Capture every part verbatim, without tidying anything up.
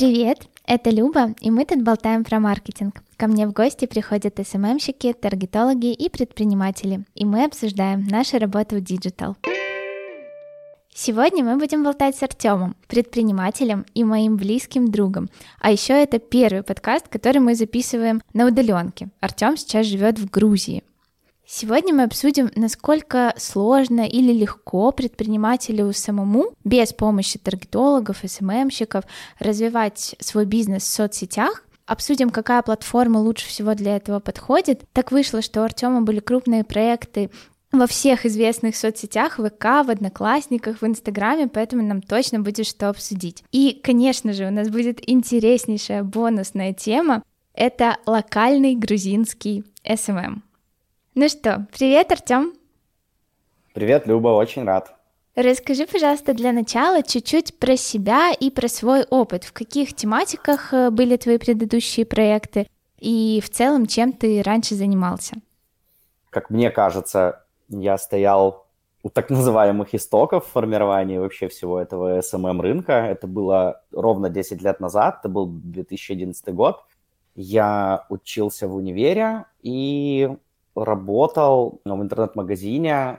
Привет, это Люба, и мы тут болтаем про маркетинг. Ко мне в гости приходят эс эм эм-щики, таргетологи и предприниматели, и мы обсуждаем нашу работу в диджитал. Сегодня мы будем болтать с Артёмом, предпринимателем и моим близким другом. А еще это первый подкаст, который мы записываем на удаленке. Артём сейчас живет в Грузии. Сегодня мы обсудим, насколько сложно или легко предпринимателю самому, без помощи таргетологов, эс эм эм-щиков, развивать свой бизнес в соцсетях. Обсудим, какая платформа лучше всего для этого подходит. Так вышло, что у Артёма были крупные проекты во всех известных соцсетях, вэ ка, в Одноклассниках, в Инстаграме, поэтому нам точно будет что обсудить. И, конечно же, у нас будет интереснейшая бонусная тема — это локальный грузинский эс эм эм. Ну что, привет, Артём! Привет, Люба, очень рад. Расскажи, пожалуйста, для начала чуть-чуть про себя и про свой опыт. В каких тематиках были твои предыдущие проекты и в целом, чем ты раньше занимался? Как мне кажется, я стоял у так называемых истоков формирования вообще всего этого эс эм эм-рынка. Это было ровно десять лет назад, это был две тысячи одиннадцатый год. Я учился в универе и работал в интернет-магазине.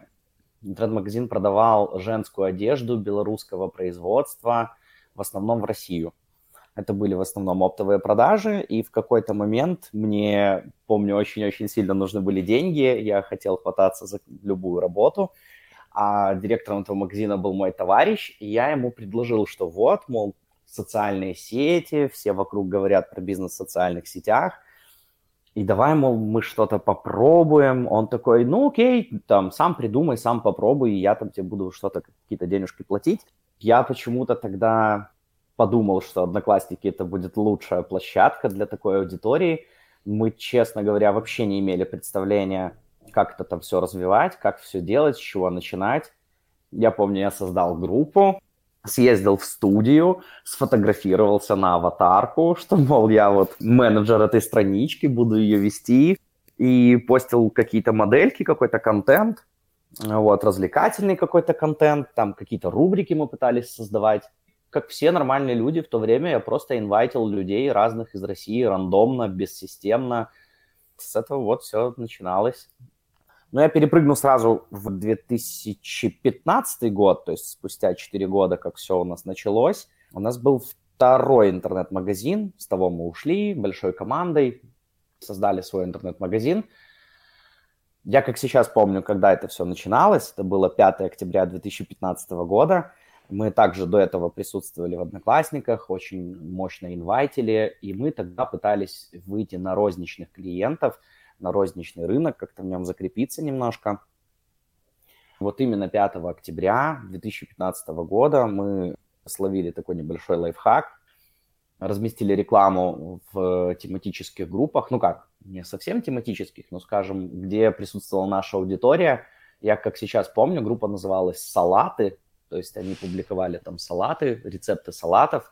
Интернет-магазин продавал женскую одежду белорусского производства, в основном в Россию. Это были в основном оптовые продажи, и в какой-то момент мне, помню, очень-очень сильно нужны были деньги, я хотел хвататься за любую работу, а директором этого магазина был мой товарищ, и я ему предложил, что вот, мол, социальные сети, все вокруг говорят про бизнес в социальных сетях, и давай, мол, мы что-то попробуем. Он такой, ну окей, там, сам придумай, сам попробуй, я там тебе буду что-то, какие-то денежки платить. Я почему-то тогда подумал, что Одноклассники — это будет лучшая площадка для такой аудитории. Мы, честно говоря, вообще не имели представления, как это там все развивать, как все делать, с чего начинать. Я помню, я создал группу, съездил в студию, сфотографировался на аватарку, что, мол, я вот менеджер этой странички, буду ее вести, и постил какие-то модельки, какой-то контент, вот, развлекательный какой-то контент, там какие-то рубрики мы пытались создавать. Как все нормальные люди, в то время я просто инвайтил людей разных из России рандомно, бессистемно. С этого вот все начиналось. Но я перепрыгнул сразу в две тысячи пятнадцатый год, то есть спустя четыре года, как все у нас началось. У нас был второй интернет-магазин, с того мы ушли большой командой, создали свой интернет-магазин. Я как сейчас помню, когда это все начиналось, это было пятого октября две тысячи пятнадцатого года. Мы также до этого присутствовали в Одноклассниках, очень мощно инвайтили, и мы тогда пытались выйти на розничных клиентов, на розничный рынок, как-то в нем закрепиться немножко. Вот именно пятого октября две тысячи пятнадцатого года мы словили такой небольшой лайфхак, разместили рекламу в тематических группах, ну как, не совсем тематических, но, скажем, где присутствовала наша аудитория. Я, как сейчас помню, группа называлась «Салаты», то есть они публиковали там салаты, рецепты салатов.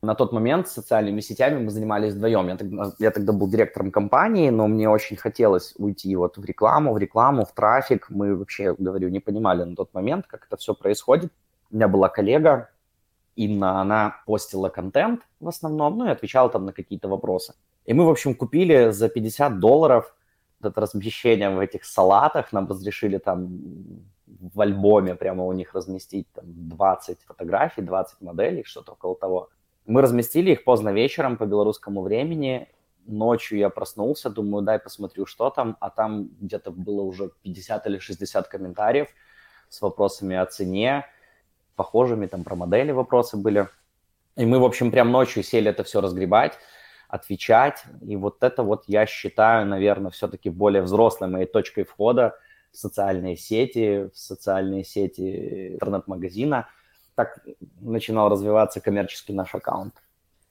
На тот момент социальными сетями мы занимались вдвоем. Я тогда, я тогда был директором компании, но мне очень хотелось уйти вот в рекламу, в рекламу, в трафик. Мы вообще, говорю, не понимали на тот момент, как это все происходит. У меня была коллега, Инна, она постила контент в основном, ну и отвечала там на какие-то вопросы. И мы, в общем, купили за пятьдесят долларов вот это размещение в этих салатах. Нам разрешили там в альбоме прямо у них разместить там, двадцать фотографий, двадцать моделей, что-то около того. Мы разместили их поздно вечером по белорусскому времени. Ночью я проснулся, думаю, дай посмотрю, что там. А там где-то было уже пятьдесят или шестьдесят комментариев с вопросами о цене, похожими, там про модели вопросы были. И мы, в общем, прям ночью сели это все разгребать, отвечать. И вот это вот я считаю, наверное, все-таки более взрослой моей точкой входа в социальные сети, в социальные сети интернет-магазина. Так начинал развиваться коммерческий наш аккаунт.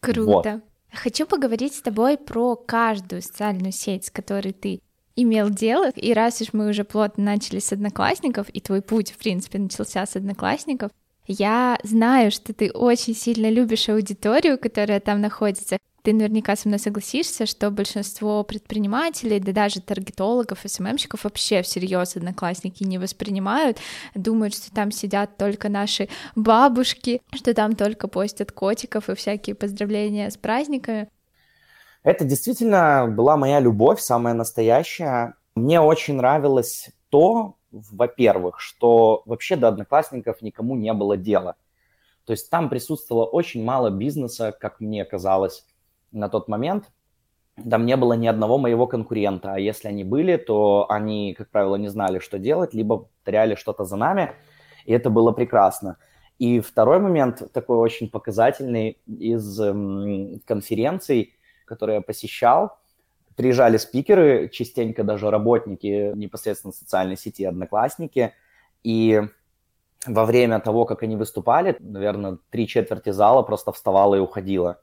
Круто. Вот. Хочу поговорить с тобой про каждую социальную сеть, с которой ты имел дело. И раз уж мы уже плотно начали с Одноклассников, и твой путь, в принципе, начался с Одноклассников, я знаю, что ты очень сильно любишь аудиторию, которая там находится. Ты наверняка со мной согласишься, что большинство предпринимателей, да даже таргетологов, эс эм эм-щиков вообще всерьез Одноклассники не воспринимают, думают, что там сидят только наши бабушки, что там только постят котиков и всякие поздравления с праздниками. Это действительно была моя любовь, самая настоящая. Мне очень нравилось то, во-первых, что вообще до Одноклассников никому не было дела. То есть там присутствовало очень мало бизнеса, как мне казалось, на тот момент. Там не было ни одного моего конкурента. А если они были, то они, как правило, не знали, что делать, либо повторяли что-то за нами, и это было прекрасно. И второй момент, такой очень показательный, из эм, конференций, которые я посещал, приезжали спикеры, частенько даже работники непосредственно социальной сети «Одноклассники», и во время того, как они выступали, наверное, три четверти зала просто вставало и уходило.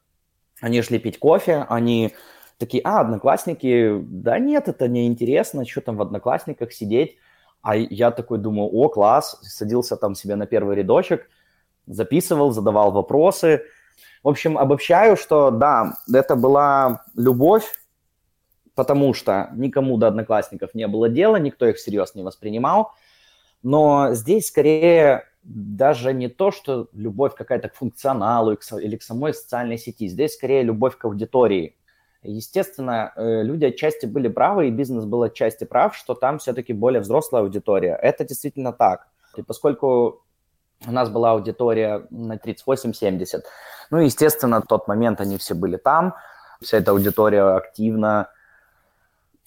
Они шли пить кофе, они такие: а, «Одноклассники», да нет, это неинтересно, что там в «Одноклассниках» сидеть. А я такой думаю: о, класс, садился там себе на первый рядочек, записывал, задавал вопросы. В общем, обобщаю, что да, это была любовь, потому что никому до «Одноклассников» не было дела, никто их всерьез не воспринимал. Но здесь скорее даже не то, что любовь какая-то к функционалу или к самой социальной сети. Здесь скорее любовь к аудитории. Естественно, люди отчасти были правы, и бизнес был отчасти прав, что там все-таки более взрослая аудитория. Это действительно так. И поскольку у нас была аудитория на тридцать восемь семьдесят, ну, естественно, в тот момент они все были там, вся эта аудитория активно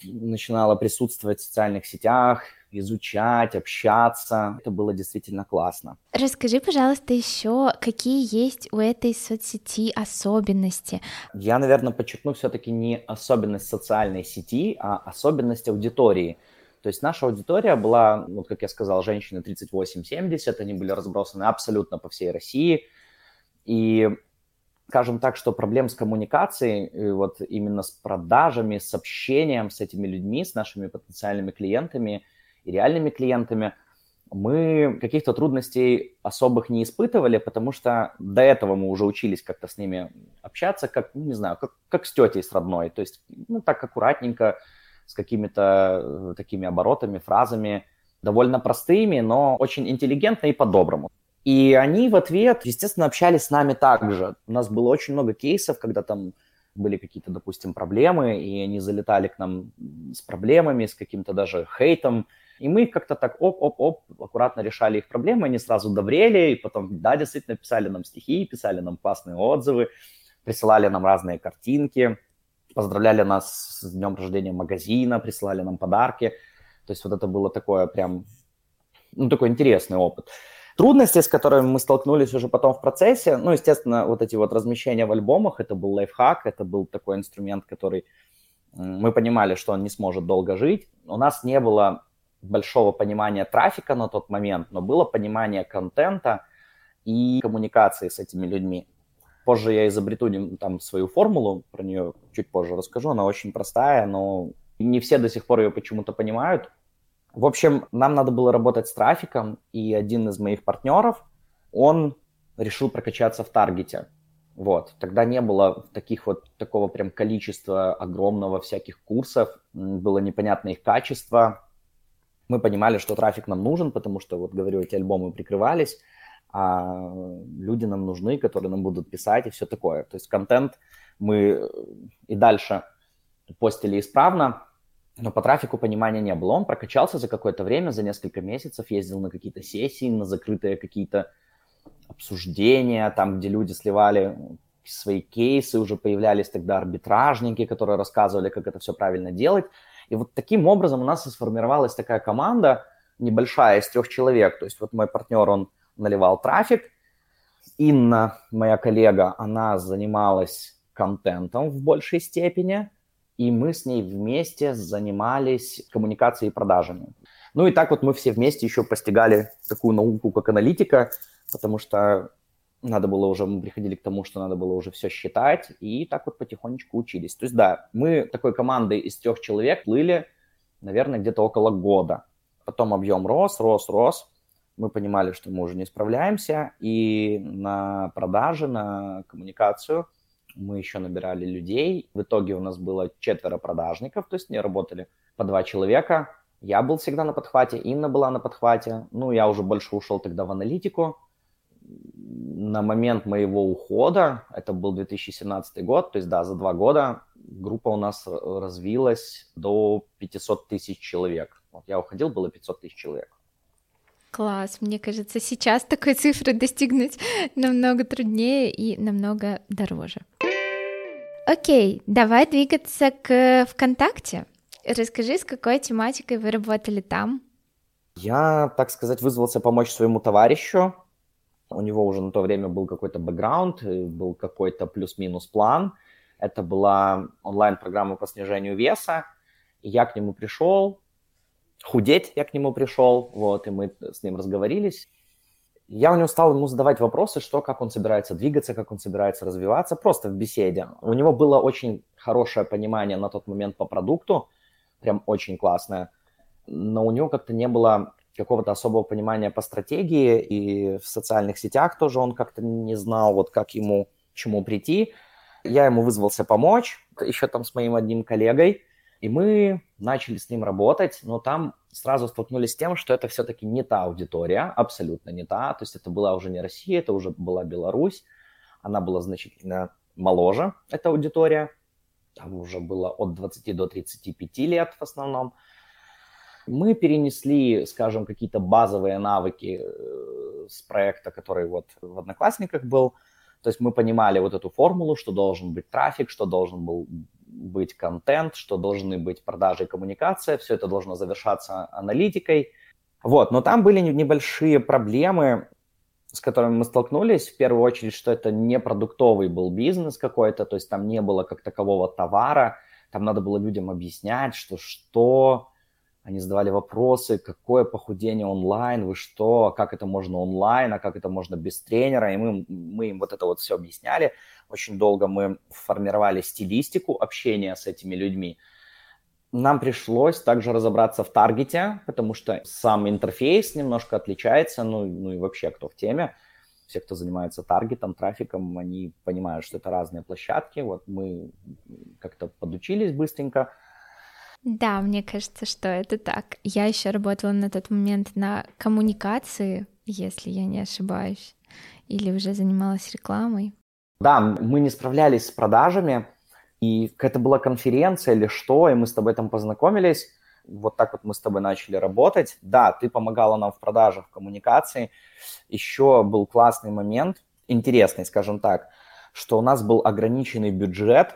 начинала присутствовать в социальных сетях, изучать, общаться. Это было действительно классно. Расскажи, пожалуйста, еще, какие есть у этой соцсети особенности? Я, наверное, подчеркну все-таки не особенность социальной сети, а особенность аудитории. То есть наша аудитория была, вот как я сказал, женщины тридцать восемь семьдесят, они были разбросаны абсолютно по всей России. И скажем так, что проблем с коммуникацией, вот именно с продажами, с общением с этими людьми, с нашими потенциальными клиентами и реальными клиентами, мы каких-то трудностей особых не испытывали, потому что до этого мы уже учились как-то с ними общаться, как, не знаю, как, как с тетей, с родной. То есть, ну, так аккуратненько, с какими-то такими оборотами, фразами, довольно простыми, но очень интеллигентно и по-доброму. И они в ответ, естественно, общались с нами также. У нас было очень много кейсов, когда там были какие-то, допустим, проблемы, и они залетали к нам с проблемами, с каким-то даже хейтом. И мы как-то так оп-оп-оп аккуратно решали их проблемы, они сразу добрели, и потом, да, действительно, писали нам стихи, писали нам классные отзывы, присылали нам разные картинки, поздравляли нас с днем рождения магазина, присылали нам подарки. То есть вот это было такое прям, ну, такой интересный опыт. Трудности, с которыми мы столкнулись уже потом в процессе, ну, естественно, вот эти вот размещения в альбомах, это был лайфхак, это был такой инструмент, который мы понимали, что он не сможет долго жить. У нас не было большого понимания трафика на тот момент, но было понимание контента и коммуникации с этими людьми. Позже я изобрету там свою формулу, про нее чуть позже расскажу, она очень простая, но не все до сих пор ее почему-то понимают. В общем, нам надо было работать с трафиком, и один из моих партнеров, он решил прокачаться в таргете. Вот. Тогда не было таких вот, такого прям количества огромного всяких курсов, было непонятно их качество. Мы понимали, что трафик нам нужен, потому что, вот говорю, эти альбомы прикрывались, а люди нам нужны, которые нам будут писать и все такое. То есть контент мы и дальше постили исправно, но по трафику понимания не было. Он прокачался за какое-то время, за несколько месяцев, ездил на какие-то сессии, на закрытые какие-то обсуждения, там, где люди сливали свои кейсы, уже появлялись тогда арбитражники, которые рассказывали, как это все правильно делать. И вот таким образом у нас и сформировалась такая команда небольшая, из трех человек. То есть вот мой партнер, он наливал трафик. Инна, моя коллега, она занималась контентом в большей степени, и мы с ней вместе занимались коммуникацией и продажами. Ну и так вот мы все вместе еще постигали такую науку, как аналитика, потому что надо было уже, мы приходили к тому, что надо было уже все считать, и так вот потихонечку учились. То есть да, мы такой командой из трех человек плыли, наверное, где-то около года. Потом объем рос, рос, рос. Мы понимали, что мы уже не справляемся, и на продажи, на коммуникацию мы еще набирали людей. В итоге у нас было четверо продажников, то есть не работали по два человека. Я был всегда на подхвате, Инна была на подхвате. Ну, я уже больше ушел тогда в аналитику. На момент моего ухода, это был две тысячи семнадцатый год, то есть, да, за два года группа у нас развилась до пятисот тысяч человек. Вот я уходил, было пятьсот тысяч человек. Класс, мне кажется, сейчас такой цифры достигнуть намного труднее и намного дороже. Окей, давай двигаться к ВКонтакте. Расскажи, с какой тематикой вы работали там? Я, так сказать, вызвался помочь своему товарищу. У него уже на то время был какой-то бэкграунд, был какой-то плюс-минус план. Это была онлайн-программа по снижению веса. И я к нему пришел, худеть я к нему пришел, вот, и мы с ним разговорились. Я у него стал ему задавать вопросы, что, как он собирается двигаться, как он собирается развиваться, просто в беседе. У него было очень хорошее понимание на тот момент по продукту, прям очень классное, но у него как-то не было какого-то особого понимания по стратегии, и в социальных сетях тоже он как-то не знал, вот как ему, к чему прийти. Я ему вызвался помочь, еще там с моим одним коллегой, и мы начали с ним работать, но там сразу столкнулись с тем, что это все-таки не та аудитория, абсолютно не та, то есть это была уже не Россия, это уже была Беларусь, она была значительно моложе, эта аудитория, там уже было от двадцати до тридцати пяти лет в основном. Мы перенесли, скажем, какие-то базовые навыки с проекта, который вот в «Одноклассниках» был. То есть мы понимали вот эту формулу, что должен быть трафик, что должен был быть контент, что должны быть продажи и коммуникация. Все это должно завершаться аналитикой. Вот, но там были небольшие проблемы, с которыми мы столкнулись. В первую очередь, что это не продуктовый был бизнес какой-то, то есть там не было как такового товара. Там надо было людям объяснять, что что... Они задавали вопросы, какое похудение онлайн, вы что, как это можно онлайн, а как это можно без тренера. И мы, мы им вот это вот все объясняли. Очень долго мы формировали стилистику общения с этими людьми. Нам пришлось также разобраться в таргете, потому что сам интерфейс немножко отличается. Ну, ну и вообще, кто в теме, все, кто занимается таргетом, трафиком, они понимают, что это разные площадки. Вот мы как-то подучились быстренько. Да, мне кажется, что это так. Я еще работала на тот момент на коммуникации, если я не ошибаюсь, или уже занималась рекламой. Да, мы не справлялись с продажами, и это была конференция или что, и мы с тобой там познакомились. Вот так вот мы с тобой начали работать. Да, ты помогала нам в продажах, в коммуникации. Еще был классный момент, интересный, скажем так, что у нас был ограниченный бюджет.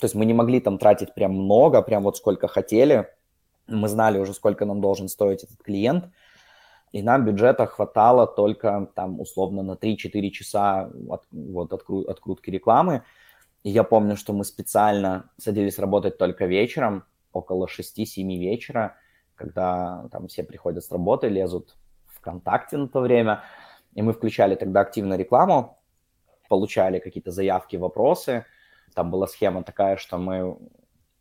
То есть мы не могли там тратить прям много, прям вот сколько хотели. Мы знали уже, сколько нам должен стоить этот клиент. И нам бюджета хватало только там условно на три-четыре часа от, вот, откру, открутки рекламы. И я помню, что мы специально садились работать только вечером, около шести-семи вечера, когда там все приходят с работы, лезут в ВКонтакте на то время. И мы включали тогда активно рекламу, получали какие-то заявки, вопросы. Там была схема такая, что мы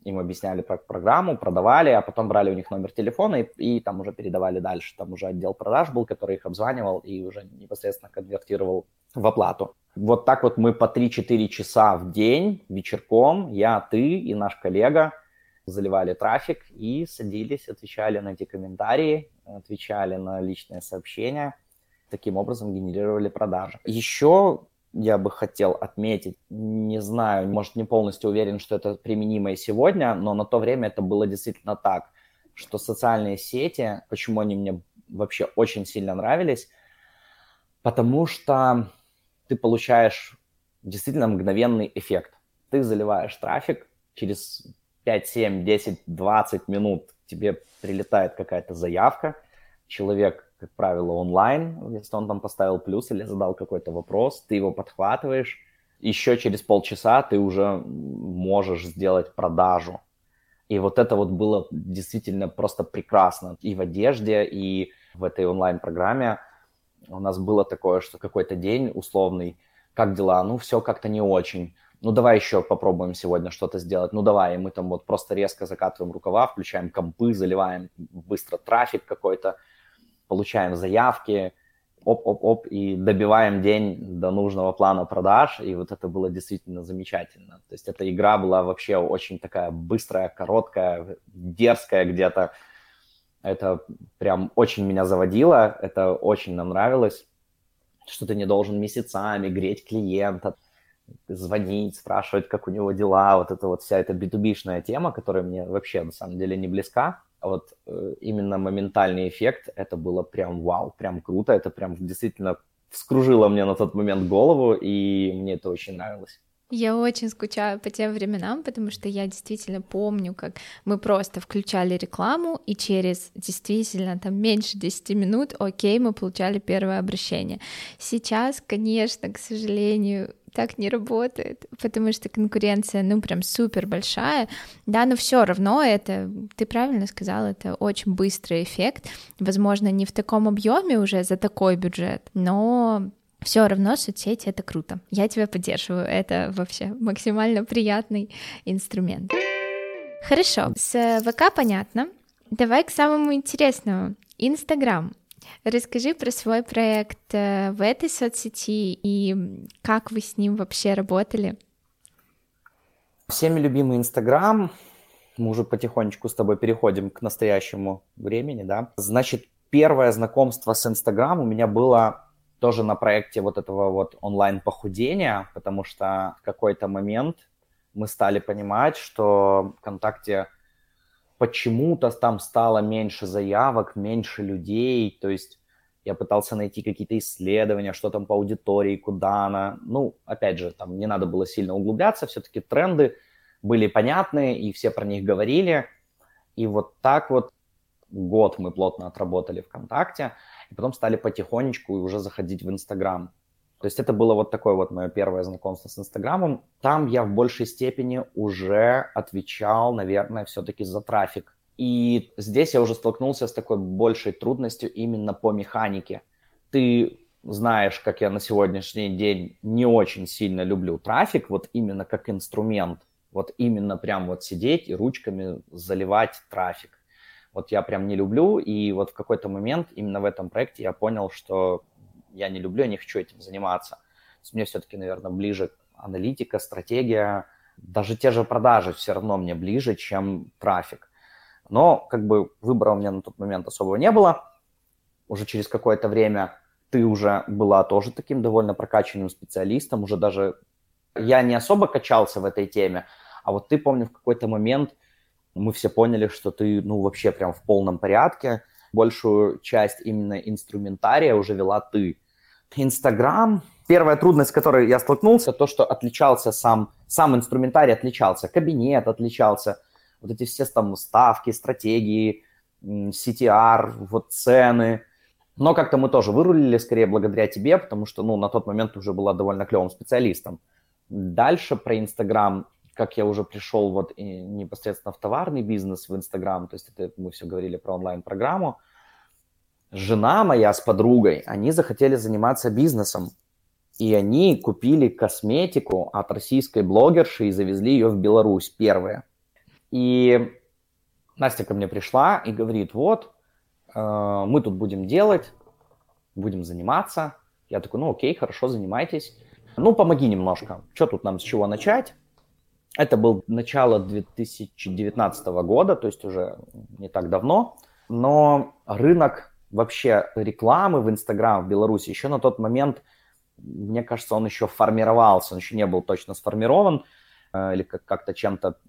им объясняли про программу, продавали, а потом брали у них номер телефона и, и там уже передавали дальше. Там уже отдел продаж был, который их обзванивал и уже непосредственно конвертировал в оплату. Вот так вот мы по три-четыре часа в день вечерком, я, ты и наш коллега, заливали трафик и садились, отвечали на эти комментарии, отвечали на личные сообщения. Таким образом генерировали продажи. Еще... Я бы хотел отметить, не знаю, может, не полностью уверен, что это применимо и сегодня, но на то время это было действительно так, что социальные сети, почему они мне вообще очень сильно нравились, потому что ты получаешь действительно мгновенный эффект. Ты заливаешь трафик, через пять, семь, десять, двадцать минут тебе прилетает какая-то заявка, человек, как правило, онлайн, если он там поставил плюс или задал какой-то вопрос, ты его подхватываешь. Еще через полчаса ты уже можешь сделать продажу. И вот это вот было действительно просто прекрасно. И в одежде, и в этой онлайн-программе у нас было такое, что какой-то день условный, как дела? Ну, все как-то не очень. Ну, давай еще попробуем сегодня что-то сделать. Ну, давай, и мы там вот просто резко закатываем рукава, включаем компы, заливаем быстро трафик какой-то, получаем заявки, оп-оп-оп, и добиваем день до нужного плана продаж, и вот это было действительно замечательно. То есть эта игра была вообще очень такая быстрая, короткая, дерзкая где-то. Это прям очень меня заводило, это очень нам нравилось, что ты не должен месяцами греть клиента, звонить, спрашивать, как у него дела, вот это вот вся эта би ту би-шная тема, которая мне вообще на самом деле не близка. А вот именно моментальный эффект, это было прям вау, прям круто, это прям действительно вскружило мне на тот момент голову, и мне это очень нравилось. Я очень скучаю по тем временам, потому что я действительно помню, как мы просто включали рекламу, и через действительно там меньше десяти минут, окей, мы получали первое обращение. Сейчас, конечно, к сожалению, так не работает, потому что конкуренция, ну, прям супер большая, да, но все равно это, ты правильно сказал, это очень быстрый эффект, возможно, не в таком объеме уже за такой бюджет, но все равно соцсети — это круто, я тебя поддерживаю, это вообще максимально приятный инструмент. Хорошо, с ВК понятно, давай к самому интересному, Инстаграм. Расскажи про свой проект в этой соцсети и как вы с ним вообще работали. Всеми любимый Инстаграм. Мы уже потихонечку с тобой переходим к настоящему времени, да. Значит, первое знакомство с Инстаграм у меня было тоже на проекте вот этого вот онлайн-похудения, потому что в какой-то момент мы стали понимать, что ВКонтакте почему-то там стало меньше заявок, меньше людей, то есть я пытался найти какие-то исследования, что там по аудитории, куда она. Ну, опять же, там не надо было сильно углубляться, все-таки тренды были понятны, и все про них говорили. И вот так вот год мы плотно отработали ВКонтакте, и потом стали потихонечку уже заходить в Инстаграм. То есть это было вот такое вот мое первое знакомство с Инстаграмом. Там я в большей степени уже отвечал, наверное, все-таки за трафик. И здесь я уже столкнулся с такой большей трудностью именно по механике. Ты знаешь, как я на сегодняшний день не очень сильно люблю трафик, вот именно как инструмент. Вот именно прям вот сидеть и ручками заливать трафик. Вот я прям не люблю, и вот в какой-то момент именно в этом проекте я понял, что я не люблю, я не хочу этим заниматься. То есть мне все-таки, наверное, ближе аналитика, стратегия, даже те же продажи все равно мне ближе, чем трафик. Но как бы выбора у меня на тот момент особого не было. Уже через какое-то время ты уже была тоже таким довольно прокачанным специалистом, уже даже я не особо качался в этой теме, а вот ты, помню, в какой-то момент мы все поняли, что ты, ну, вообще прям в полном порядке. Большую часть именно инструментария уже вела ты. Инстаграм. Первая трудность, с которой я столкнулся, то, что отличался сам, сам инструментарий отличался, кабинет отличался, вот эти все там ставки, стратегии, си ти ар, вот цены. Но как-то мы тоже вырулили, скорее благодаря тебе, потому что, ну, на тот момент уже была довольно клевым специалистом. Дальше про Инстаграм. Как я уже пришел вот непосредственно в товарный бизнес, в Инстаграм, то есть это мы все говорили про онлайн-программу, жена моя с подругой, они захотели заниматься бизнесом, и они купили косметику от российской блогерши и завезли ее в Беларусь первые. И Настя ко мне пришла и говорит, вот, э, мы тут будем делать, будем заниматься. Я такой, ну окей, хорошо, занимайтесь. Ну помоги немножко, что тут нам, с чего начать? Это было начало две тысячи девятнадцатого года, то есть уже не так давно, но рынок вообще рекламы в Инстаграм в Беларуси еще на тот момент, мне кажется, он еще формировался, он еще не был точно сформирован или как-то чем-то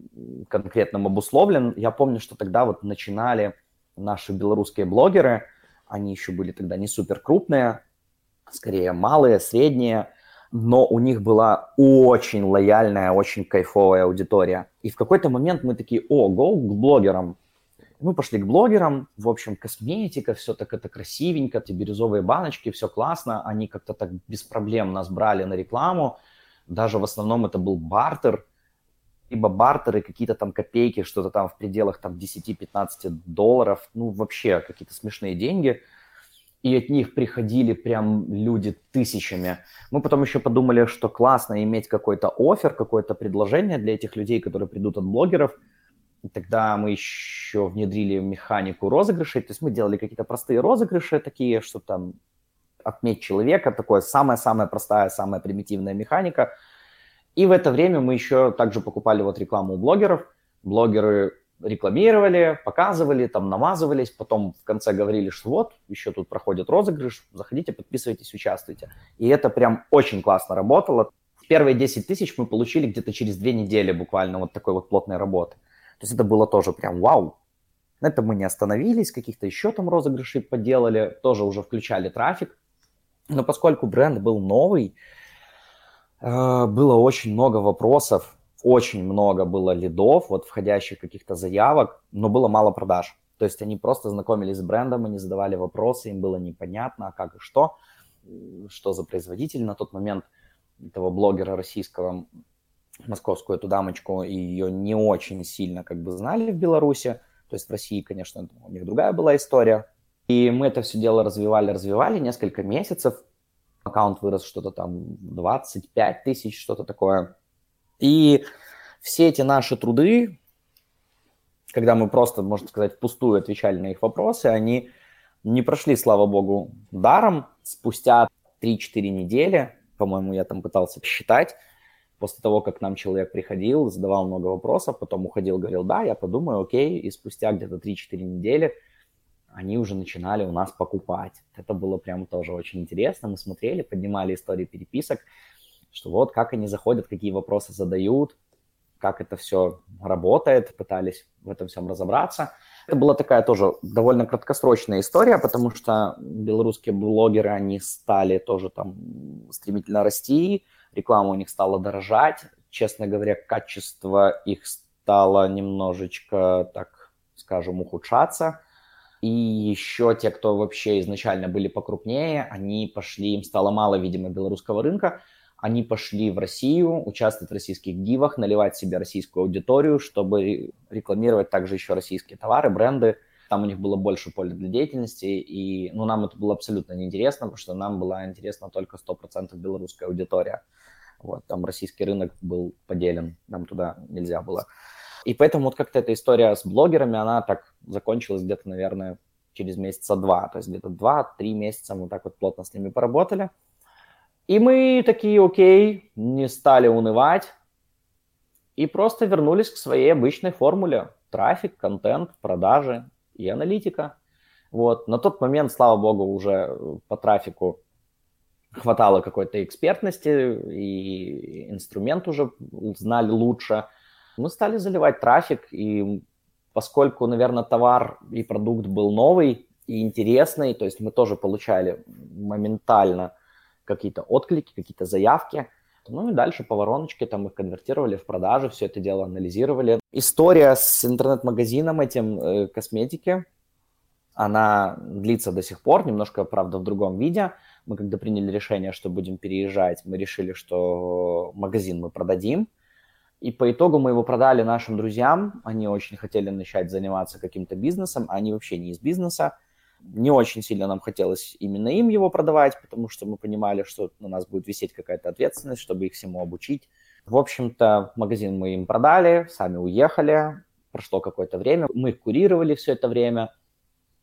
конкретным обусловлен. Я помню, что тогда вот начинали наши белорусские блогеры, они еще были тогда не супер крупные, скорее малые, средние, но у них была очень лояльная, очень кайфовая аудитория. И в какой-то момент мы такие, о, гоу к блогерам. Мы пошли к блогерам, в общем, косметика, все так это красивенько, эти бирюзовые баночки, все классно. Они как-то так без проблем нас брали на рекламу. Даже в основном это был бартер, либо бартеры, какие-то там копейки, что-то там в пределах там, десять-пятнадцать долларов. Ну, вообще какие-то смешные деньги. И от них приходили прям люди тысячами. Мы потом еще подумали, что классно иметь какой-то оффер, какое-то предложение для этих людей, которые придут от блогеров. И тогда мы еще внедрили механику розыгрышей. То есть мы делали какие-то простые розыгрыши такие, что там отметь человека, такое самая-самая простая, самая примитивная механика. И в это время мы еще также покупали вот рекламу у блогеров. Блогеры рекламировали, показывали, там намазывались, потом в конце говорили, что вот, еще тут проходит розыгрыш, заходите, подписывайтесь, участвуйте. И это прям очень классно работало. Первые десять тысяч мы получили где-то через две недели буквально вот такой вот плотной работы. То есть это было тоже прям вау. На этом мы не остановились, каких-то еще там розыгрышей поделали, тоже уже включали трафик. Но поскольку бренд был новый, было очень много вопросов, очень много было лидов, вот входящих каких-то заявок, но было мало продаж. То есть они просто знакомились с брендом, они задавали вопросы, им было непонятно, а как и что, что за производитель. На тот момент этого блогера российского, московскую эту дамочку, ее не очень сильно как бы знали в Беларуси. То есть в России, конечно, у них другая была история. И мы это все дело развивали, развивали несколько месяцев. Аккаунт вырос что-то там двадцать пять тысяч, что-то такое. И все эти наши труды, когда мы просто, можно сказать, впустую отвечали на их вопросы, они не прошли, слава богу, даром. Спустя три-четыре недели, по-моему, я там пытался посчитать, после того, как нам человек приходил, задавал много вопросов, потом уходил, говорил, да, я подумаю, окей. И спустя где-то три-четыре недели они уже начинали у нас покупать. Это было прям тоже очень интересно. Мы смотрели, поднимали истории переписок, что вот как они заходят, какие вопросы задают, как это все работает, пытались в этом всем разобраться. Это была такая тоже довольно краткосрочная история, потому что белорусские блогеры, они стали тоже там стремительно расти, реклама у них стала дорожать. Честно говоря, качество их стало немножечко, так скажем, ухудшаться. И еще те, кто вообще изначально были покрупнее, они пошли, им стало мало, видимо, белорусского рынка, они пошли в Россию, участвовать в российских гивах, наливать себе российскую аудиторию, чтобы рекламировать также еще российские товары, бренды. Там у них было больше поля для деятельности, и ну, нам это было абсолютно неинтересно, потому что нам была интересна только сто процентов белорусская аудитория. Вот, там российский рынок был поделен, нам туда нельзя было. И поэтому вот как-то эта история с блогерами, она так закончилась где-то, наверное, через месяца два. То есть где-то два-три месяца мы так вот плотно с ними поработали. И мы такие, окей, не стали унывать и просто вернулись к своей обычной формуле. Трафик, контент, продажи и аналитика. Вот. На тот момент, слава богу, уже по трафику хватало какой-то экспертности, и инструмент уже знали лучше. Мы стали заливать трафик, и поскольку, наверное, товар и продукт был новый и интересный, то есть мы тоже получали моментально какие-то отклики, какие-то заявки. Ну и дальше по вороночке там их конвертировали в продажи, все это дело анализировали. История с интернет-магазином этим э, косметики, она длится до сих пор, немножко, правда, в другом виде. Мы когда приняли решение, что будем переезжать, мы решили, что магазин мы продадим. И по итогу мы его продали нашим друзьям. Они очень хотели начать заниматься каким-то бизнесом, а они вообще не из бизнеса. Не очень сильно нам хотелось именно им его продавать, потому что мы понимали, что на нас будет висеть какая-то ответственность, чтобы их всему обучить. В общем-то, магазин мы им продали, сами уехали, прошло какое-то время. Мы их курировали все это время,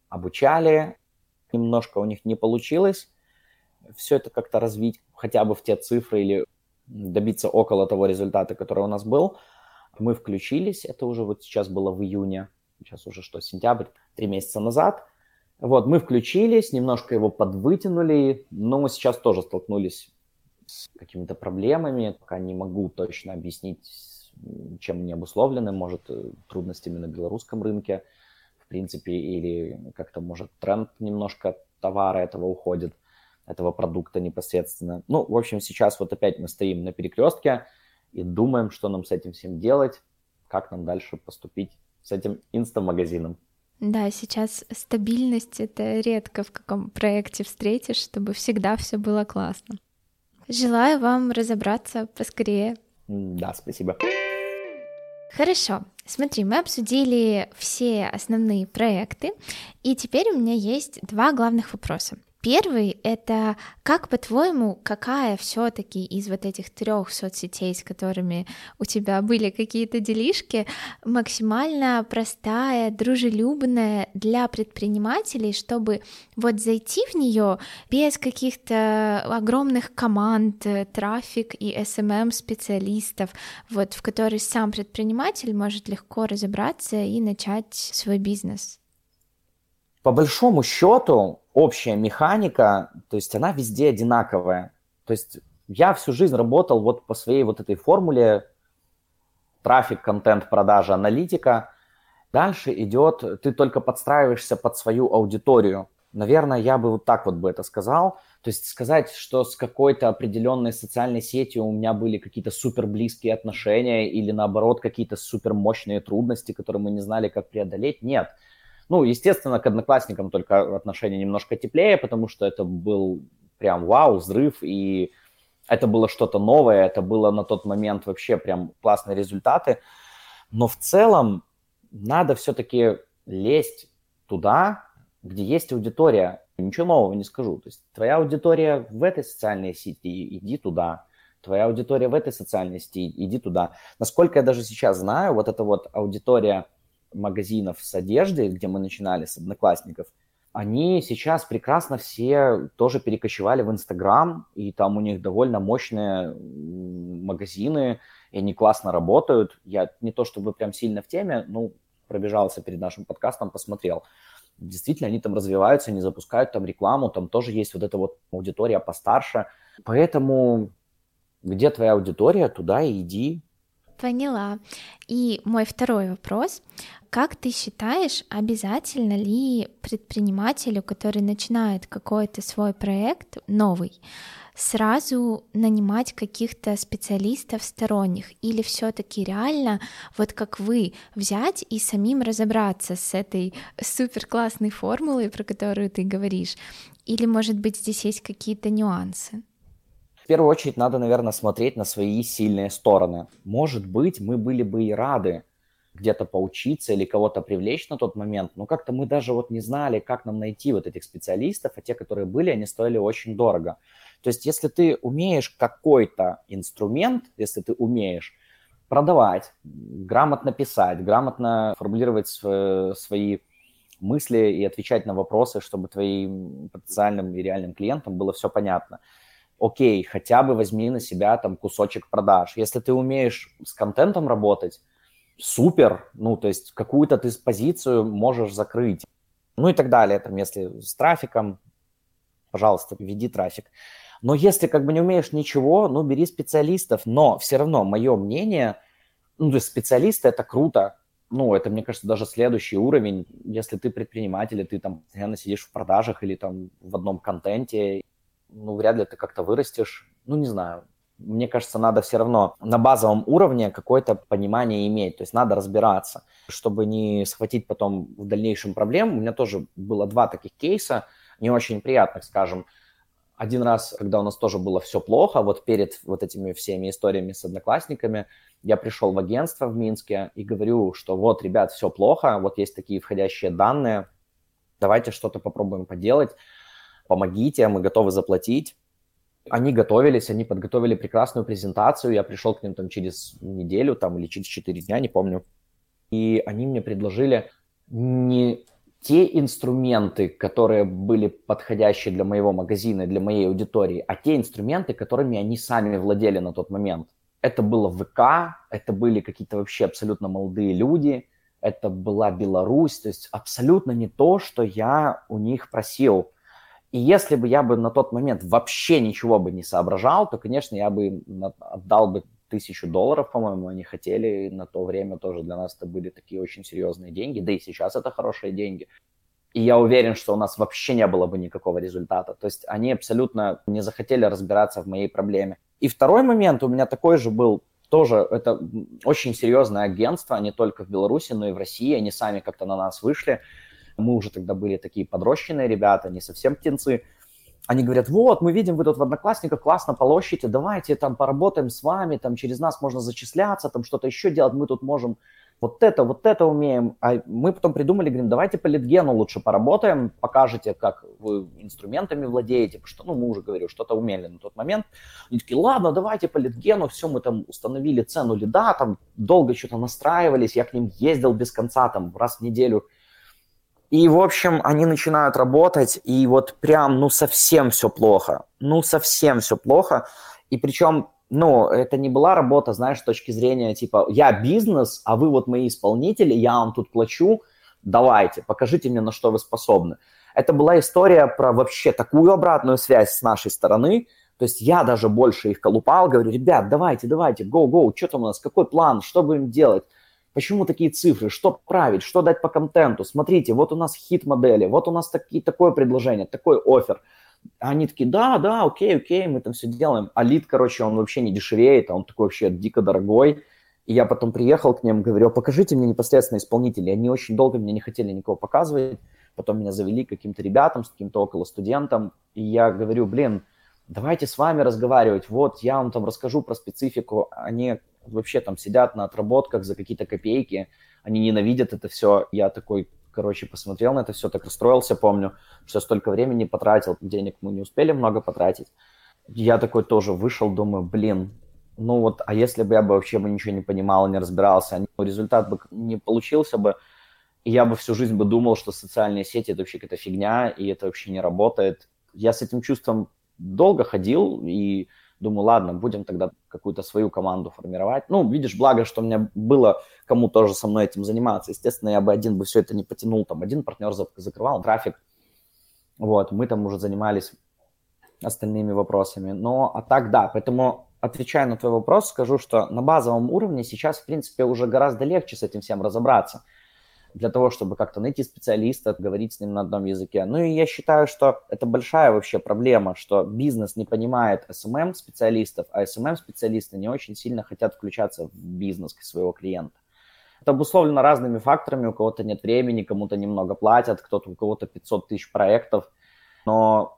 обучали. Немножко у них не получилось все это как-то развить, хотя бы в те цифры или добиться около того результата, который у нас был. Мы включились, это уже вот сейчас было в июне, сейчас уже что, сентябрь, три месяца назад. Вот, мы включились, немножко его подвытянули, но мы сейчас тоже столкнулись с какими-то проблемами. Пока не могу точно объяснить, чем они обусловлены. Может, трудностями на белорусском рынке, в принципе, или как-то, может, тренд немножко товара этого уходит, этого продукта непосредственно. Ну, в общем, сейчас вот опять мы стоим на перекрестке и думаем, что нам с этим всем делать, как нам дальше поступить с этим инстамагазином. Да, сейчас стабильность — это редко в каком проекте встретишь, чтобы всегда все было классно. Желаю вам разобраться поскорее. Да, спасибо. Хорошо. Смотри, мы обсудили все основные проекты, и теперь у меня есть два главных вопроса. Первый — это как, по-твоему, какая все-таки из вот этих трех соцсетей, с которыми у тебя были какие-то делишки, максимально простая, дружелюбная для предпринимателей, чтобы вот зайти в нее без каких-то огромных команд, трафик и эс эм эм-специалистов, вот в которой сам предприниматель может легко разобраться и начать свой бизнес? По большому счету, общая механика, то есть она везде одинаковая. То есть я всю жизнь работал вот по своей вот этой формуле: трафик, контент, продажа, аналитика. Дальше идет, ты только подстраиваешься под свою аудиторию. Наверное, я бы вот так вот бы это сказал. То есть сказать, что с какой-то определенной социальной сетью у меня были какие-то суперблизкие отношения или наоборот какие-то супермощные трудности, которые мы не знали, как преодолеть, нет. Ну, естественно, к одноклассникам только отношение немножко теплее, потому что это был прям вау, взрыв, и это было что-то новое, это было на тот момент вообще прям классные результаты. Но в целом надо все-таки лезть туда, где есть аудитория. Ничего нового не скажу. То есть твоя аудитория в этой социальной сети, иди туда. Твоя аудитория в этой социальной сети, иди туда. Насколько я даже сейчас знаю, вот эта вот аудитория магазинов с одеждой, где мы начинали с одноклассников, они сейчас прекрасно все тоже перекочевали в Инстаграм, и там у них довольно мощные магазины, и они классно работают. Я не то чтобы прям сильно в теме, но пробежался перед нашим подкастом, посмотрел. Действительно, они там развиваются, они запускают там рекламу, там тоже есть вот эта вот аудитория постарше. Поэтому где твоя аудитория, туда и иди. Поняла. И мой второй вопрос. Как ты считаешь, обязательно ли предпринимателю, который начинает какой-то свой проект новый, сразу нанимать каких-то специалистов сторонних? Или все-таки реально, вот как вы, взять и самим разобраться с этой суперклассной формулой, про которую ты говоришь? Или, может быть, здесь есть какие-то нюансы? В первую очередь надо, наверное, смотреть на свои сильные стороны. Может быть, мы были бы и рады где-то поучиться или кого-то привлечь на тот момент, но как-то мы даже вот не знали, как нам найти вот этих специалистов, а те, которые были, они стоили очень дорого. То есть если ты умеешь какой-то инструмент, если ты умеешь продавать, грамотно писать, грамотно формулировать свои мысли и отвечать на вопросы, чтобы твоим потенциальным и реальным клиентам было все понятно, окей, хотя бы возьми на себя там кусочек продаж. Если ты умеешь с контентом работать, супер, ну, то есть какую-то ты позицию можешь закрыть. Ну и так далее, там, если с трафиком, пожалуйста, веди трафик. Но если как бы не умеешь ничего, ну, бери специалистов. Но все равно мое мнение, ну, то есть специалисты – это круто. Ну, это, мне кажется, даже следующий уровень. Если ты предприниматель, и ты там постоянно сидишь в продажах или там в одном контенте, ну, вряд ли ты как-то вырастешь, ну, не знаю. Мне кажется, надо все равно на базовом уровне какое-то понимание иметь, то есть надо разбираться, чтобы не схватить потом в дальнейшем проблем. У меня тоже было два таких кейса, не очень приятных, скажем. Один раз, когда у нас тоже было все плохо, вот перед вот этими всеми историями с одноклассниками, я пришел в агентство в Минске и говорю, что вот, ребят, все плохо, вот есть такие входящие данные, давайте что-то попробуем поделать. Помогите, мы готовы заплатить. Они готовились, они подготовили прекрасную презентацию. Я пришел к ним там через неделю там, или через четыре дня, не помню. И они мне предложили не те инструменты, которые были подходящие для моего магазина, для моей аудитории, а те инструменты, которыми они сами владели на тот момент. Это было вэ ка, это были какие-то вообще абсолютно молодые люди, это была Беларусь, то есть абсолютно не то, что я у них просил. И если бы я бы на тот момент вообще ничего бы не соображал, то, конечно, я бы отдал бы тысячу долларов, по-моему, они хотели. На то время тоже для нас это были такие очень серьезные деньги, да и сейчас это хорошие деньги. И я уверен, что у нас вообще не было бы никакого результата. То есть они абсолютно не захотели разбираться в моей проблеме. И второй момент у меня такой же был. Тоже это очень серьезное агентство, не только в Беларуси, но и в России. Они сами как-то на нас вышли. Мы уже тогда были такие подрощенные ребята, не совсем птенцы. Они говорят, вот, мы видим, вы тут в Одноклассниках классно полощите, давайте там поработаем с вами, там через нас можно зачисляться, там что-то еще делать, мы тут можем вот это, вот это умеем. А мы потом придумали, говорим, давайте по литгену лучше поработаем, покажете, как вы инструментами владеете, потому что, ну, мы уже, говорю, что-то умели на тот момент. Они такие, ладно, давайте по литгену, все, мы там установили цену лида, там долго что-то настраивались, я к ним ездил без конца, там, раз в неделю. И, в общем, они начинают работать, и вот прям, ну, совсем все плохо, ну, совсем все плохо, и причем... Ну, это не была работа, знаешь, с точки зрения, типа, я бизнес, а вы вот мои исполнители, я вам тут плачу, давайте, покажите мне, на что вы способны. Это была история про вообще такую обратную связь с нашей стороны, то есть я даже больше их колупал, говорю, ребят, давайте, давайте, go-go, что там у нас, какой план, что будем делать, почему такие цифры, что править, что дать по контенту, смотрите, вот у нас хит-модели, вот у нас такие, такое предложение, такой оффер. Они такие, да, да, окей, окей, мы там все делаем. А лид, короче, он вообще не дешевеет, а он такой вообще дико дорогой. И я потом приехал к ним, говорю, покажите мне непосредственно исполнителей. Они очень долго мне не хотели никого показывать. Потом меня завели к каким-то ребятам, с каким-то около студентом. И я говорю, блин, давайте с вами разговаривать. Вот, я вам там расскажу про специфику. Они вообще там сидят на отработках за какие-то копейки. Они ненавидят это все. Я такой... Короче, посмотрел на это все, так расстроился, помню, что столько времени потратил, денег мы не успели много потратить. Я такой тоже вышел, думаю, блин, ну вот, а если бы я бы вообще бы ничего не понимал, не разбирался, результат бы не получился бы, и я бы всю жизнь бы думал, что социальные сети – это вообще какая-то фигня, и это вообще не работает. Я с этим чувством долго ходил и думаю, ладно, будем тогда какую-то свою команду формировать. Ну, видишь, благо, что у меня было кому тоже со мной этим заниматься. Естественно, я бы один бы все это не потянул. Там один партнер закрывал трафик. Вот, мы там уже занимались остальными вопросами. Но, а так, да, поэтому, отвечая на твой вопрос, скажу, что на базовом уровне сейчас, в принципе, уже гораздо легче с этим всем разобраться. Для того, чтобы как-то найти специалиста, говорить с ним на одном языке. Ну и я считаю, что это большая вообще проблема, что бизнес не понимает эс эм эм-специалистов, а эс эм эм-специалисты не очень сильно хотят включаться в бизнес своего клиента. Это обусловлено разными факторами, у кого-то нет времени, кому-то немного платят, кто-то, у кого-то пятьсот тысяч проектов, но...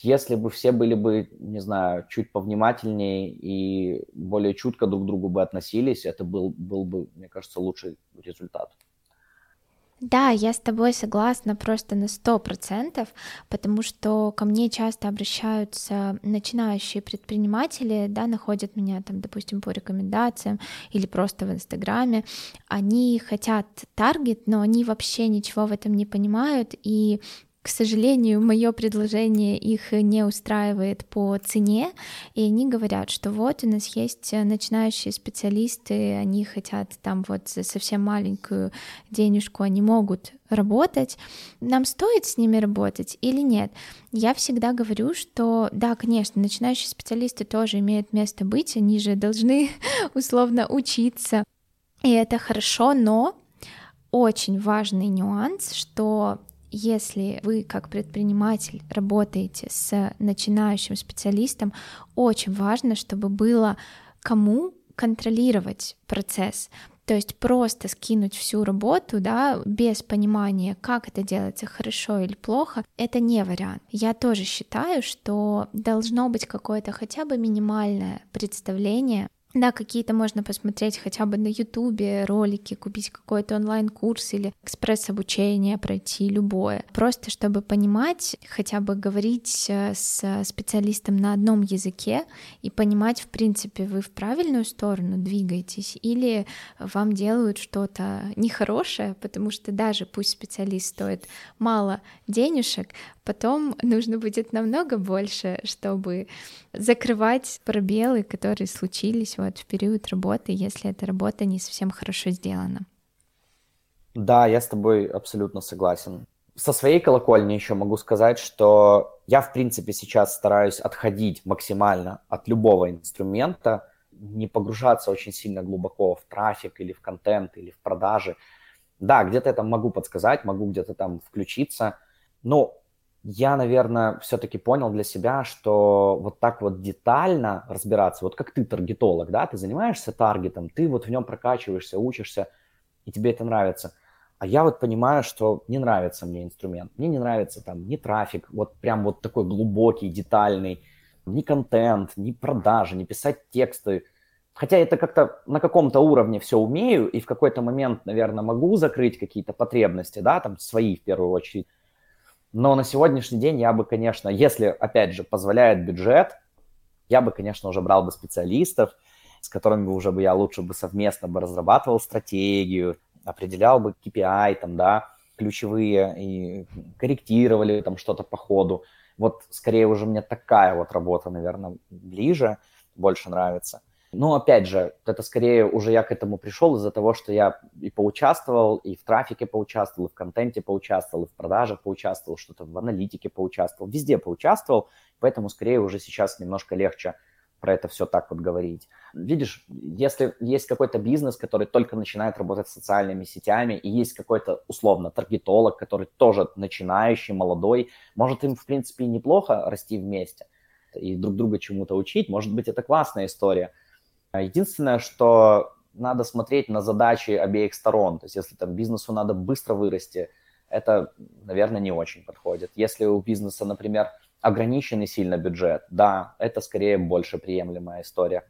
Если бы все были бы, не знаю, чуть повнимательнее и более чутко друг к другу бы относились, это был, был бы, мне кажется, лучший результат. Да, я с тобой согласна просто на сто процентов, потому что ко мне часто обращаются начинающие предприниматели, да, находят меня там, допустим, по рекомендациям или просто в Инстаграме. Они хотят таргет, но они вообще ничего в этом не понимают, и к сожалению, мое предложение их не устраивает по цене, и они говорят, что вот у нас есть начинающие специалисты, они хотят там вот за совсем маленькую денежку, они могут работать, нам стоит с ними работать или нет? Я всегда говорю, что да, конечно, начинающие специалисты тоже имеют место быть, они же должны условно учиться, и это хорошо, но очень важный нюанс, что... Если вы, как предприниматель, работаете с начинающим специалистом, очень важно, чтобы было кому контролировать процесс. То есть просто скинуть всю работу, да, без понимания, как это делается, хорошо или плохо, это не вариант. Я тоже считаю, что должно быть какое-то хотя бы минимальное представление. Да, какие-то можно посмотреть хотя бы на Ютубе ролики, купить какой-то онлайн-курс или экспресс-обучение, пройти любое. Просто чтобы понимать, хотя бы говорить с специалистом на одном языке и понимать, в принципе, вы в правильную сторону двигаетесь или вам делают что-то нехорошее, потому что даже пусть специалист стоит мало денежек, потом нужно будет намного больше, чтобы закрывать пробелы, которые случились вот в период работы, если эта работа не совсем хорошо сделана. Да, я с тобой абсолютно согласен. Со своей колокольни еще могу сказать, что я, в принципе, сейчас стараюсь отходить максимально от любого инструмента, не погружаться очень сильно глубоко в трафик или в контент, или в продажи. Да, где-то я там могу подсказать, могу где-то там включиться, но... Я, наверное, все-таки понял для себя, что вот так вот детально разбираться, вот как ты таргетолог, да, ты занимаешься таргетом, ты вот в нем прокачиваешься, учишься, и тебе это нравится. А я вот понимаю, что не нравится мне инструмент, мне не нравится там ни трафик, вот прям вот такой глубокий, детальный, ни контент, ни продажи, ни писать тексты. Хотя это как-то на каком-то уровне все умею, и в какой-то момент, наверное, могу закрыть какие-то потребности, да, там свои в первую очередь. Но на сегодняшний день я бы, конечно, если, опять же, позволяет бюджет, я бы, конечно, уже брал бы специалистов, с которыми бы уже бы я лучше бы совместно бы разрабатывал стратегию, определял бы кей пи ай, там, да, ключевые, и корректировали там что-то по ходу. Вот скорее уже мне такая вот работа, наверное, ближе, больше нравится. Но опять же, это скорее уже я к этому пришел из-за того, что я и поучаствовал, и в трафике поучаствовал, и в контенте поучаствовал, и в продажах поучаствовал, что-то в аналитике поучаствовал, везде поучаствовал, поэтому скорее уже сейчас немножко легче про это все так вот говорить. Видишь, если есть какой-то бизнес, который только начинает работать с социальными сетями, и есть какой-то, условно, таргетолог, который тоже начинающий, молодой, может им, в принципе, и неплохо расти вместе и друг друга чему-то учить, может быть, это классная история. Единственное, что надо смотреть на задачи обеих сторон. То есть если там бизнесу надо быстро вырасти, это, наверное, не очень подходит. Если у бизнеса, например, ограниченный сильно бюджет, да, это скорее больше приемлемая история.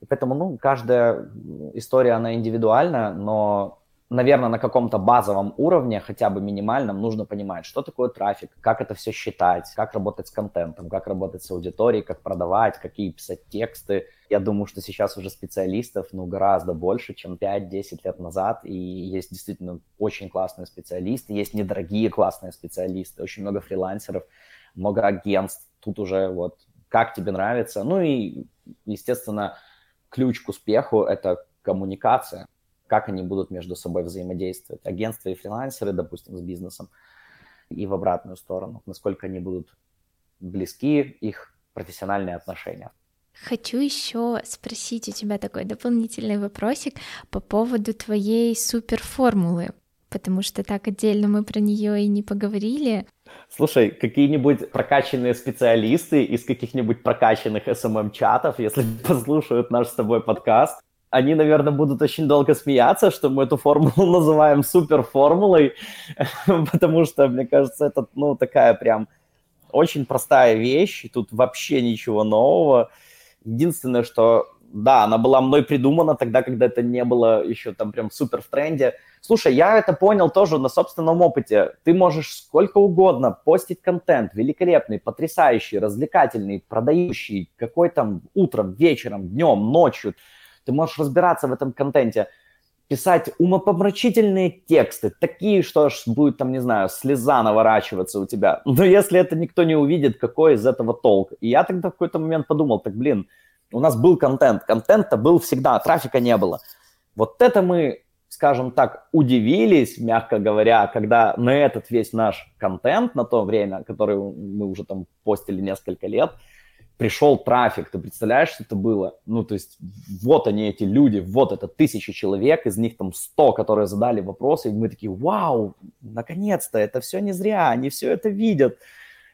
И поэтому, ну, каждая история, она индивидуальна, но, наверное, на каком-то базовом уровне, хотя бы минимальном, нужно понимать, что такое трафик, как это все считать, как работать с контентом, как работать с аудиторией, как продавать, какие писать тексты. Я думаю, что сейчас уже специалистов, ну, гораздо больше, чем пять-десять лет назад, и есть действительно очень классные специалисты, есть недорогие классные специалисты, очень много фрилансеров, много агентств, тут уже вот как тебе нравится. Ну и, естественно, ключ к успеху – это коммуникация, как они будут между собой взаимодействовать. Агентства и фрилансеры, допустим, с бизнесом, и в обратную сторону, насколько они будут близки, их профессиональные отношения. Хочу еще спросить у тебя такой дополнительный вопросик по поводу твоей суперформулы, потому что так отдельно мы про нее и не поговорили. Слушай, какие-нибудь прокачанные специалисты из каких-нибудь прокачанных эс эм эм-чатов, если послушают наш с тобой подкаст, они, наверное, будут очень долго смеяться, что мы эту формулу называем суперформулой, потому что, мне кажется, это, ну, такая прям очень простая вещь, и тут вообще ничего нового. Единственное, что, да, она была мной придумана тогда, когда это не было еще там прям супер в тренде. Слушай, я это понял тоже на собственном опыте. Ты можешь сколько угодно постить контент, великолепный, потрясающий, развлекательный, продающий, какой там утром, вечером, днем, ночью. Ты можешь разбираться в этом контенте, писать умопомрачительные тексты, такие, что аж будет там, не знаю, слеза наворачиваться у тебя. Но если это никто не увидит, какой из этого толк? И я тогда в какой-то момент подумал, так, блин, у нас был контент, контент-то был всегда, трафика не было. Вот это мы, скажем так, удивились, мягко говоря, когда на этот весь наш контент на то время, который мы уже там постили несколько лет, пришел трафик. Ты представляешь, что это было? Ну, то есть вот они, эти люди, вот это тысячи человек, из них там сто, которые задали вопросы, и мы такие, вау, наконец-то, это все не зря, они все это видят,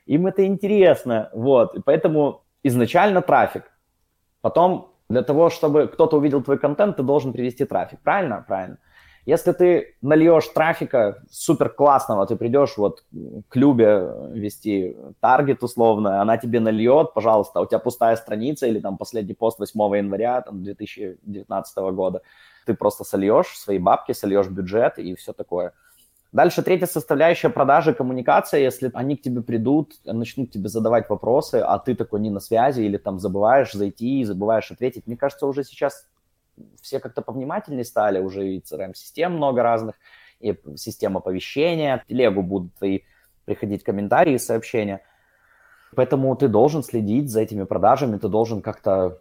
им это интересно, вот. И поэтому изначально трафик, потом для того, чтобы кто-то увидел твой контент, ты должен привести трафик. Правильно? Правильно. Если ты нальешь трафика супер классного, ты придешь вот к Любе вести таргет условно, она тебе нальет, пожалуйста, у тебя пустая страница или там последний пост восьмого января там, две тысячи девятнадцатого года, ты просто сольешь свои бабки, сольешь бюджет и все такое. Дальше третья составляющая продажи, коммуникация, если они к тебе придут, начнут тебе задавать вопросы, а ты такой не на связи или там забываешь зайти, забываешь ответить. Мне кажется, уже сейчас все как-то повнимательнее стали, уже и си ар эм-систем много разных, и система оповещения, в телегу будут твои приходить комментарии и сообщения. Поэтому ты должен следить за этими продажами, ты должен как-то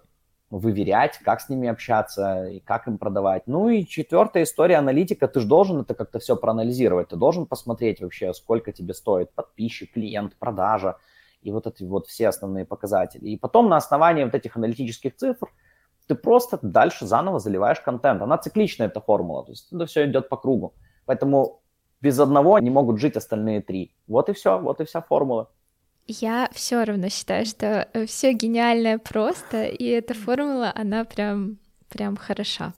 выверять, как с ними общаться и как им продавать. Ну и четвертая история, аналитика. Ты же должен это как-то все проанализировать, ты должен посмотреть вообще, сколько тебе стоит подписчик, клиент, продажа и вот эти вот все основные показатели. И потом на основании вот этих аналитических цифр ты просто дальше заново заливаешь контент. Она цикличная, эта формула, то есть это все идет по кругу. Поэтому без одного не могут жить остальные три. Вот и все, вот и вся формула. Я все равно считаю, что все гениальное просто, и эта формула, она прям, прям хороша.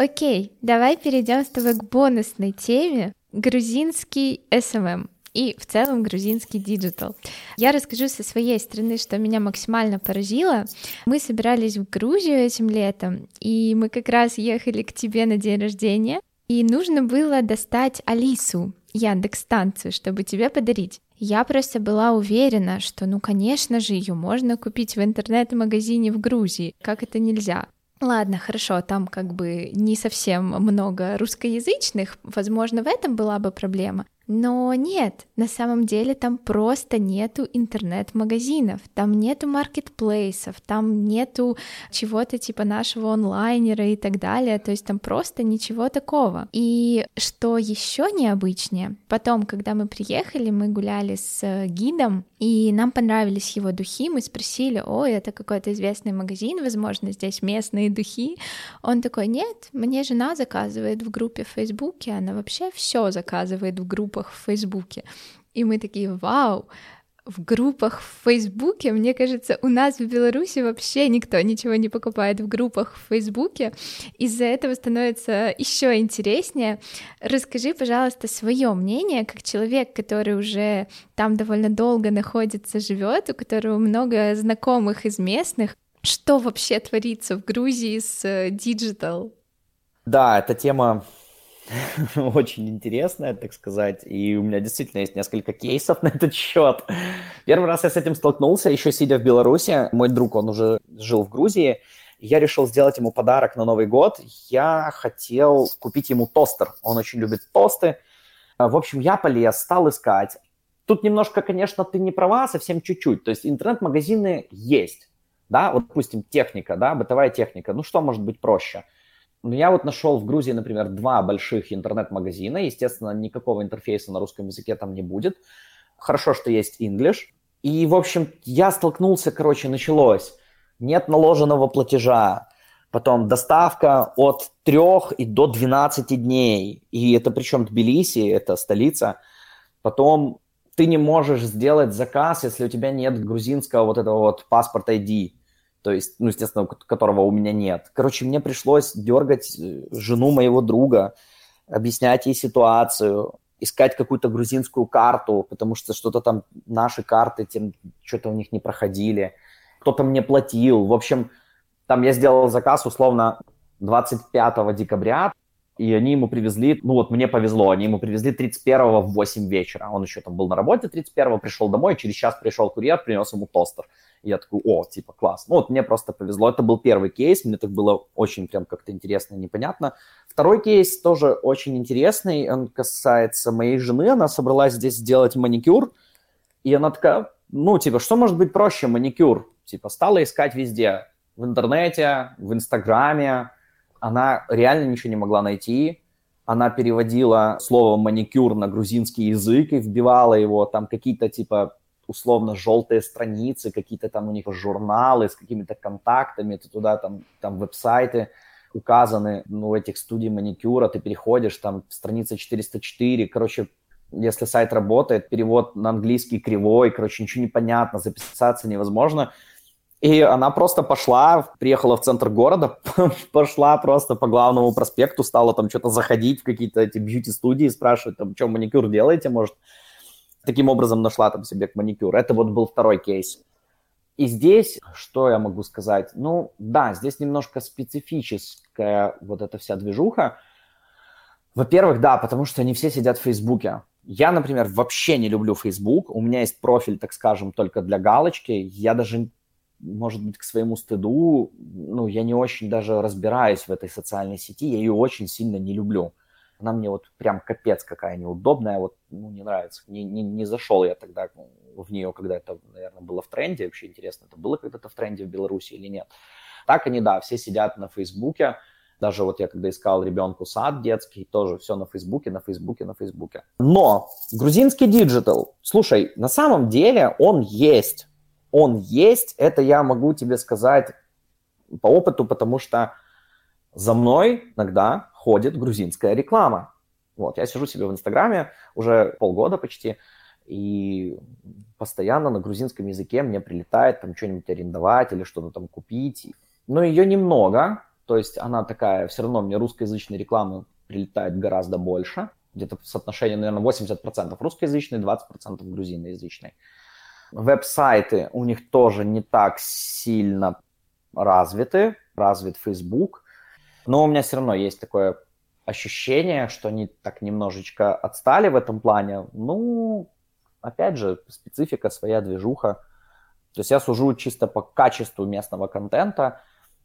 Окей, давай перейдем с тобой к бонусной теме — грузинский эс эм эм. и в целом грузинский диджитал. Я расскажу со своей стороны, что меня максимально поразило. Мы собирались в Грузию этим летом, и мы как раз ехали к тебе на день рождения, и нужно было достать Алису, Яндекс-станцию, чтобы тебе подарить. Я просто была уверена, что, ну, конечно же, ее можно купить в интернет-магазине в Грузии. Как это нельзя? Ладно, хорошо, там как бы не совсем много русскоязычных, возможно, в этом была бы проблема. Но нет, на самом деле там просто нету интернет-магазинов, там нету маркетплейсов, там нету чего-то типа нашего онлайнера и так далее, то есть там просто ничего такого. И что еще необычнее, потом, когда мы приехали, мы гуляли с гидом, и нам понравились его духи, мы спросили: ой, это какой-то известный магазин, возможно, здесь местные духи. Он такой: нет, мне жена заказывает в группе в Фейсбуке, она вообще все заказывает в группу в Фейсбуке. И мы такие: вау, в группах в Фейсбуке, мне кажется, у нас в Беларуси вообще никто ничего не покупает в группах в Фейсбуке, из-за этого становится еще интереснее. Расскажи, пожалуйста, свое мнение, как человек, который уже там довольно долго находится, живет, у которого много знакомых из местных, что вообще творится в Грузии с диджитал? Да, эта тема очень интересная, так сказать, и у меня действительно есть несколько кейсов на этот счет. Первый раз я с этим столкнулся, еще сидя в Беларуси. Мой друг, он уже жил в Грузии, я решил сделать ему подарок на Новый год. Я хотел купить ему тостер, он очень любит тосты. В общем, я полез, стал искать. Тут немножко, конечно, ты не права, совсем чуть-чуть, то есть интернет-магазины есть, да, вот, допустим, техника, да, бытовая техника, ну что может быть проще? Ну, я вот нашел в Грузии, например, два больших интернет-магазина. Естественно, никакого интерфейса на русском языке там не будет. Хорошо, что есть English. И, в общем, я столкнулся, короче, началось. Нет наложенного платежа. Потом доставка от трех и до двенадцати дней. И это причем Тбилиси, это столица. Потом ты не можешь сделать заказ, если у тебя нет грузинского вот этого вот паспорта ай ди. То есть, ну, естественно, которого у меня нет. Короче, мне пришлось дергать жену моего друга, объяснять ей ситуацию, искать какую-то грузинскую карту, потому что что-то там наши карты, тем, что-то у них не проходили. Кто-то мне платил. В общем, там я сделал заказ, условно, двадцать пятого декабря, и они ему привезли, ну вот мне повезло, они ему привезли тридцать первого в восемь вечера. Он еще там был на работе тридцать первого, пришел домой, через час пришел курьер, принес ему тостер. Я такой: о, типа, класс. Ну, вот мне просто повезло. Это был первый кейс, мне так было очень прям как-то интересно и непонятно. Второй кейс тоже очень интересный, он касается моей жены. Она собралась здесь сделать маникюр, и она такая: ну, типа, что может быть проще маникюр? Типа, стала искать везде, в интернете, в Инстаграме. Она реально ничего не могла найти. Она переводила слово «маникюр» на грузинский язык и вбивала его, там какие-то, типа, условно желтые страницы, какие-то там у них журналы с какими-то контактами, ты туда там, там веб-сайты указаны, ну, у этих студий маникюра, ты переходишь, там страница четыреста четыре, короче, если сайт работает, перевод на английский кривой, короче, ничего не понятно, записаться невозможно. И она просто пошла, приехала в центр города, пошла просто по главному проспекту, стала там что-то заходить в какие-то эти бьюти-студии, спрашивать, там, что маникюр делаете, может. Таким образом нашла там себе маникюр. Это вот был второй кейс. И здесь, что я могу сказать? Ну, да, здесь немножко специфическая вот эта вся движуха. Во-первых, да, потому что не все сидят в Фейсбуке. Я, например, вообще не люблю Фейсбук. У меня есть профиль, так скажем, только для галочки. Я даже, может быть, к своему стыду, ну, я не очень даже разбираюсь в этой социальной сети. Я ее очень сильно не люблю. Она мне вот прям капец какая неудобная, вот, ну, не нравится. Не, не, не зашел я тогда в нее, когда это, наверное, было в тренде. Вообще интересно, это было когда-то в тренде в Беларуси или нет. Так они, да, все сидят на Фейсбуке. Даже вот я когда искал ребенку сад детский, тоже все на Фейсбуке, на Фейсбуке, на Фейсбуке. Но грузинский диджитал, слушай, на самом деле он есть. Он есть, это я могу тебе сказать по опыту, потому что за мной иногда ходит грузинская реклама. Вот, я сижу себе в Инстаграме уже полгода почти, и постоянно на грузинском языке мне прилетает там что-нибудь арендовать или что-то там купить. Но ее немного, то есть она такая, все равно мне русскоязычной рекламы прилетает гораздо больше. где-то соотношение, наверное, восемьдесят процентов русскоязычной, двадцать процентов грузиноязычной. Веб-сайты у них тоже не так сильно развиты, развит Facebook, но у меня все равно есть такое ощущение, что они так немножечко отстали в этом плане. Ну, опять же, специфика, своя движуха. То есть я сужу чисто по качеству местного контента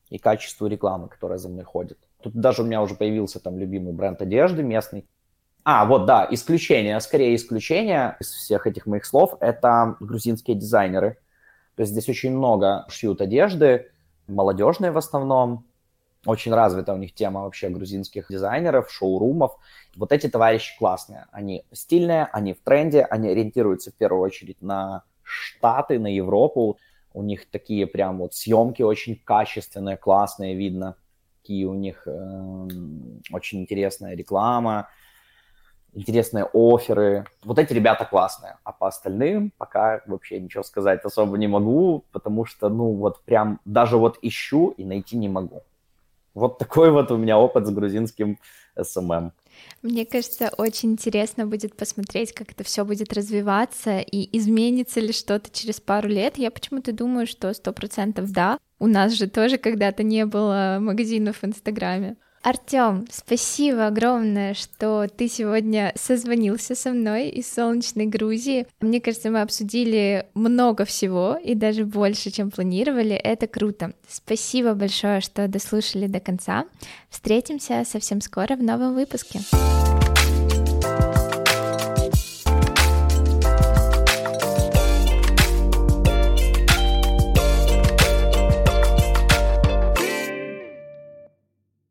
и качеству рекламы, которая за мной ходит. Тут даже у меня уже появился там любимый бренд одежды местный. А, вот, да, исключение, скорее исключение из всех этих моих слов – это грузинские дизайнеры. То есть здесь очень много шьют одежды, молодежные в основном. Очень развита у них тема вообще грузинских дизайнеров, шоурумов. Вот эти товарищи классные. Они стильные, они в тренде, они ориентируются в первую очередь на Штаты, на Европу. У них такие прям вот съемки очень качественные, классные, видно. Такие у них э, очень интересная реклама, интересные офферы. Вот эти ребята классные. А по остальным пока вообще ничего сказать особо не могу, потому что, ну, вот прям даже вот ищу и найти не могу. Вот такой вот у меня опыт с грузинским эс эм эм. Мне кажется, очень интересно будет посмотреть, как это все будет развиваться и изменится ли что-то через пару лет. Я почему-то думаю, что сто процентов да. У нас же тоже когда-то не было магазинов в Инстаграме. Артём, спасибо огромное, что ты сегодня созвонился со мной из солнечной Грузии. Мне кажется, мы обсудили много всего и даже больше, чем планировали. Это круто. Спасибо большое, что дослушали до конца. Встретимся совсем скоро в новом выпуске.